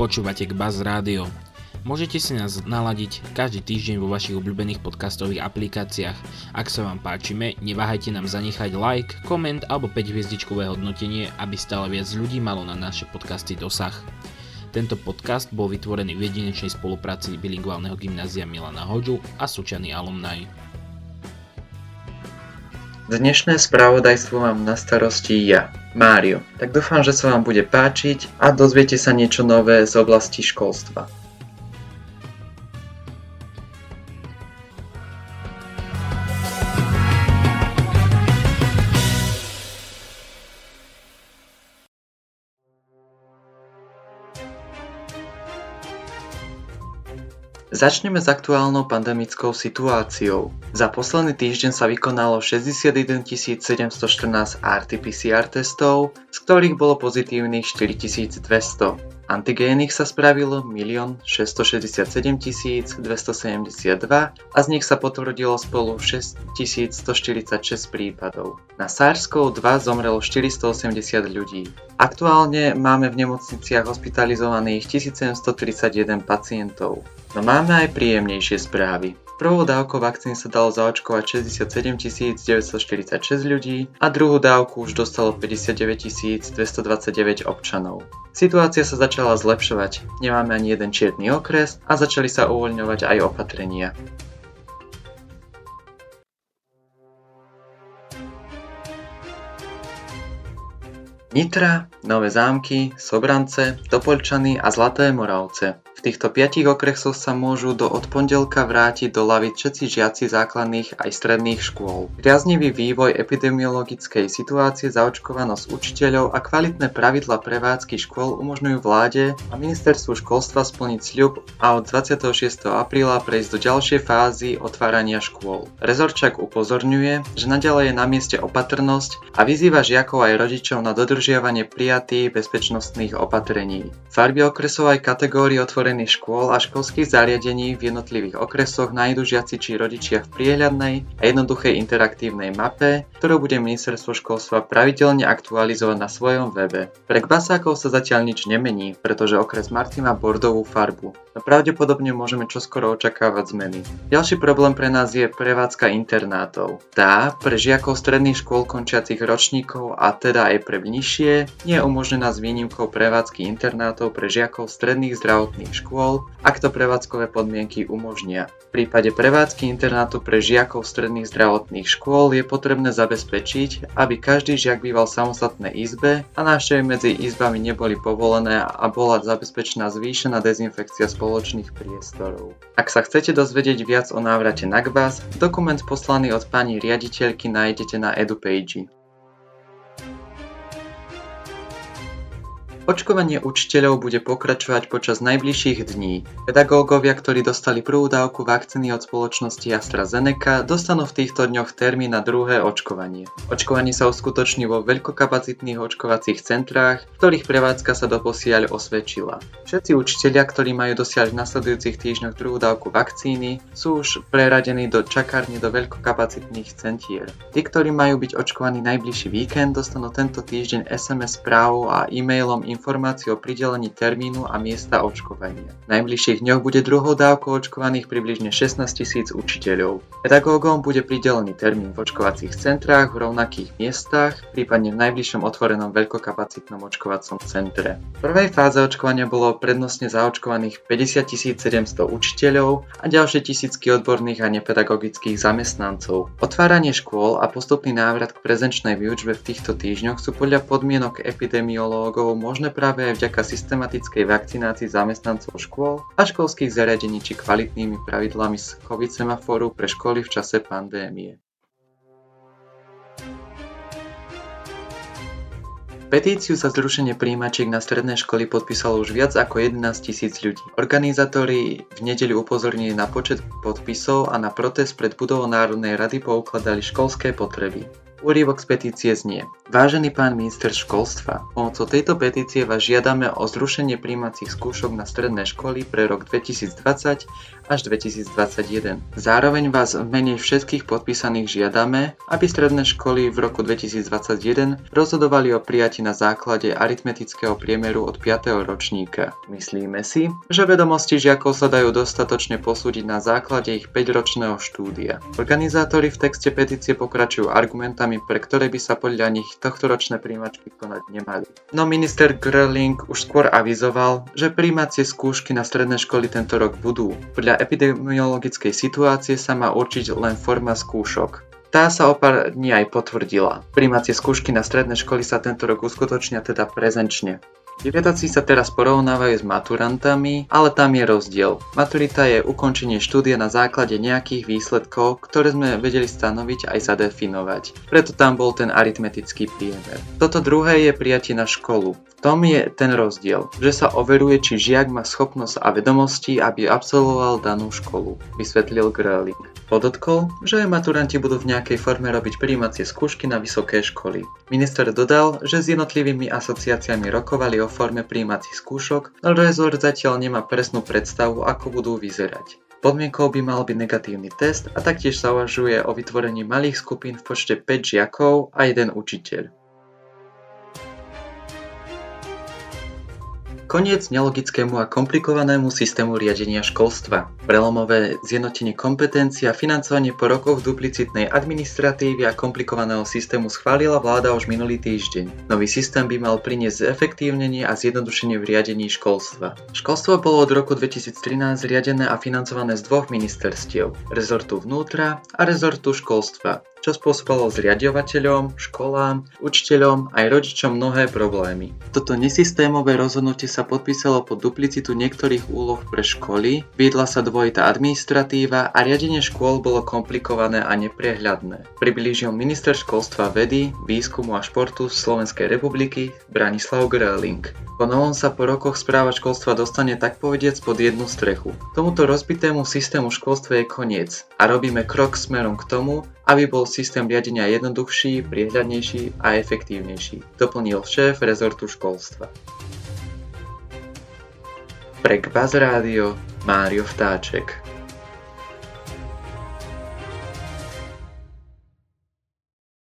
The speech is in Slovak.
Počúvate k Buzz Rádio. Môžete si nás naladiť každý týždeň vo vašich obľúbených podcastových aplikáciách. Ak sa vám páčime, neváhajte nám zanechať like, koment alebo 5-hviezdičkové hodnotenie, aby stále viac ľudí malo na naše podcasty dosah. Tento podcast bol vytvorený v jedinečnej spolupráci bilingválneho gymnázia Milana Hodžu a Sučany alumnaj. Dnešné spravodajstvo mám na starosti ja, Mário. Tak dúfam, že sa vám bude páčiť a dozviete sa niečo nové z oblasti školstva. Začneme s aktuálnou pandemickou situáciou. Za posledný týždeň sa vykonalo 61 714 RT-PCR testov, z ktorých bolo pozitívnych 4200. Antigénnych sa spravilo 1 667 272 a z nich sa potvrdilo spolu 6146 prípadov. Na SARS-CoV-2 zomrelo 480 ľudí. Aktuálne máme v nemocniciach hospitalizovaných 1731 pacientov. No máme aj príjemnejšie správy. Prvou dávkou vakcín sa dalo zaočkovať 67 946 ľudí a druhú dávku už dostalo 59 229 občanov. Situácia sa začala zlepšovať, nemáme ani jeden čierny okres a začali sa uvoľňovať aj opatrenia. Nitra, Nové Zámky, Sobrance, Topoľčany a Zlaté Moravce. V týchto 5 okresoch sa môžu do od pondelka vrátiť do lavic všetci žiaci základných aj stredných škôl. Priaznivý vývoj epidemiologickej situácie, zaočkovanosť učiteľov a kvalitné pravidlá prevádzky škôl umožňujú vláde a ministerstvu školstva splniť sľub a od 26. apríla prejsť do ďalšej fázy otvárania škôl. Rezort však upozorňuje, že naďalej je na mieste opatrnosť a vyzýva žiakov aj rodičov na dodržiavanie prijatých bezpečnostných opatrení. Farby okresov aj kategórie otvorených škôl a školských zariadení v jednotlivých okresoch nájdu žiaci či rodičia v priehľadnej a jednoduchej interaktívnej mape, ktorú bude ministerstvo školstva pravidelne aktualizovať na svojom webe. Pre kvasákov sa zatiaľ nič nemení, pretože okres Martin má bordovú farbu, no pravdepodobne môžeme čoskoro očakávať zmeny. Ďalší problém pre nás je prevádzka internátov. Tá pre žiakov stredných škôl končiacich ročníkov a teda aj pre nižších nie je umožnená s výnimkou prevádzky internátov pre žiakov stredných zdravotných škôl, ak to prevádzkové podmienky umožnia. V prípade prevádzky internátu pre žiakov stredných zdravotných škôl je potrebné zabezpečiť, aby každý žiak býval v samostatnej izbe a návštevy medzi izbami neboli povolené a bola zabezpečená zvýšená dezinfekcia spoločných priestorov. Ak sa chcete dozvedieť viac o návrate na KBAS, dokument poslaný od pani riaditeľky nájdete na edupage. Očkovanie učiteľov bude pokračovať počas najbližších dní. Pedagógovia, ktorí dostali prvú dávku vakcíny od spoločnosti AstraZeneca, dostanú v týchto dňoch termín na druhé očkovanie. Očkovanie sa uskutoční vo veľkokapacitných očkovacích centrách, v ktorých prevádzka sa doposiaľ osvedčila. Všetci učitelia, ktorí majú dosiaľ v nasledujúcich týždňoch druhú dávku vakcíny, sú už preradení do čakárne do veľkokapacitných centier. Tí, ktorí majú byť očkovaní najbližší víkend, dostanú tento týždeň SMS správu a e-mailom informácií o pridelení termínu a miesta očkovania. V najbližších dňoch bude druhou dávkou očkovaných približne 16 000 učiteľov. Pedagógom bude pridelený termín v očkovacích centrách v rovnakých miestach, prípadne v najbližšom otvorenom veľkokapacitnom očkovacom centre. V prvej fáze očkovania bolo prednostne zaočkovaných 50 700 učiteľov a ďalšie tisícky odborných a nepedagogických zamestnancov. Otváranie škôl a postupný návrat k prezenčnej výučbe v týchto týždňoch sú podľa podmienok epidemiológov možné práve aj vďaka systematickej vakcinácii zamestnancov škôl a školských zariadení či kvalitnými pravidlami z COVID semaforu pre školy v čase pandémie. Petíciu za zrušenie príjmačiek na stredné školy podpísalo už viac ako 11 000 ľudí. Organizátori v nedeľu upozornili na počet podpisov a na protest pred budovou Národnej rady poukladali školské potreby. Úryvok z petície znie: Vážený pán minister školstva, pomocou tejto petície vás žiadame o zrušenie prijímacích skúšok na stredné školy pre rok 2020 až 2021. Zároveň vás v mene všetkých podpísaných žiadame, aby stredné školy v roku 2021 rozhodovali o prijatí na základe aritmetického priemeru od 5. ročníka. Myslíme si, že vedomosti žiakov sa dajú dostatočne posúdiť na základe ich 5-ročného štúdia. Organizátori v texte petície pokračujú argumentami, pre ktoré by sa podľa nich tohtoročné prijímačky konať nemali. No minister Gröhling už skôr avizoval, že prijímacie skúšky na stredné školy tento rok budú. Podľa epidemiologickej situácie sa má určiť len forma skúšok. Tá sa o pár dní aj potvrdila. Prijímacie skúšky na stredné školy sa tento rok uskutočnia teda prezenčne. Deviatáci sa teraz porovnávajú s maturantami, ale tam je rozdiel. Maturita je ukončenie štúdia na základe nejakých výsledkov, ktoré sme vedeli stanoviť aj zadefinovať. Preto tam bol ten aritmetický priemer. Toto druhé je prijatie na školu. V tom je ten rozdiel, že sa overuje, či žiak má schopnosť a vedomosti, aby absolvoval danú školu, vysvetlil Gröhling. Podotkol, že aj maturanti budú v nejakej forme robiť prijímacie skúšky na vysoké školy. Minister dodal, že s jednotlivými asociáciami rokovali o forme prijímacích skúšok, no rezort zatiaľ nemá presnú predstavu, ako budú vyzerať. Podmienkou by mal byť negatívny test a taktiež sa uvažuje o vytvorení malých skupín v počte 5 žiakov a 1 učiteľ. Koniec nelogickému a komplikovanému systému riadenia školstva. Prelomové zjednotenie kompetencií a financovanie po rokoch duplicitnej administratívy a komplikovaného systému schválila vláda už minulý týždeň. Nový systém by mal priniesť zefektívnenie a zjednodušenie v riadení školstva. Školstvo bolo od roku 2013 riadené a financované z dvoch ministerstiev, rezortu vnútra a rezortu školstva, čo spôsobilo zriaďovateľom, školám, učiteľom aj rodičom mnohé problémy. Toto nesystémové rozhodnutie sa podpísalo pod duplicitu niektorých úloh pre školy, viedla sa dvojitá administratíva a riadenie škôl bolo komplikované a neprehľadné. Priblížil minister školstva, vedy, výskumu a športu Slovenskej republiky Branislav Gröhling. Po novom sa po rokoch správa školstva dostane tak povediac pod jednu strechu. Tomuto rozbitému systému školstva je koniec a robíme krok smerom k tomu, aby bol systém riadenia jednoduchší, priehľadnejší a efektívnejší, doplnil šéf rezortu školstva. Pre Buzz Rádio, Mário Vtáček.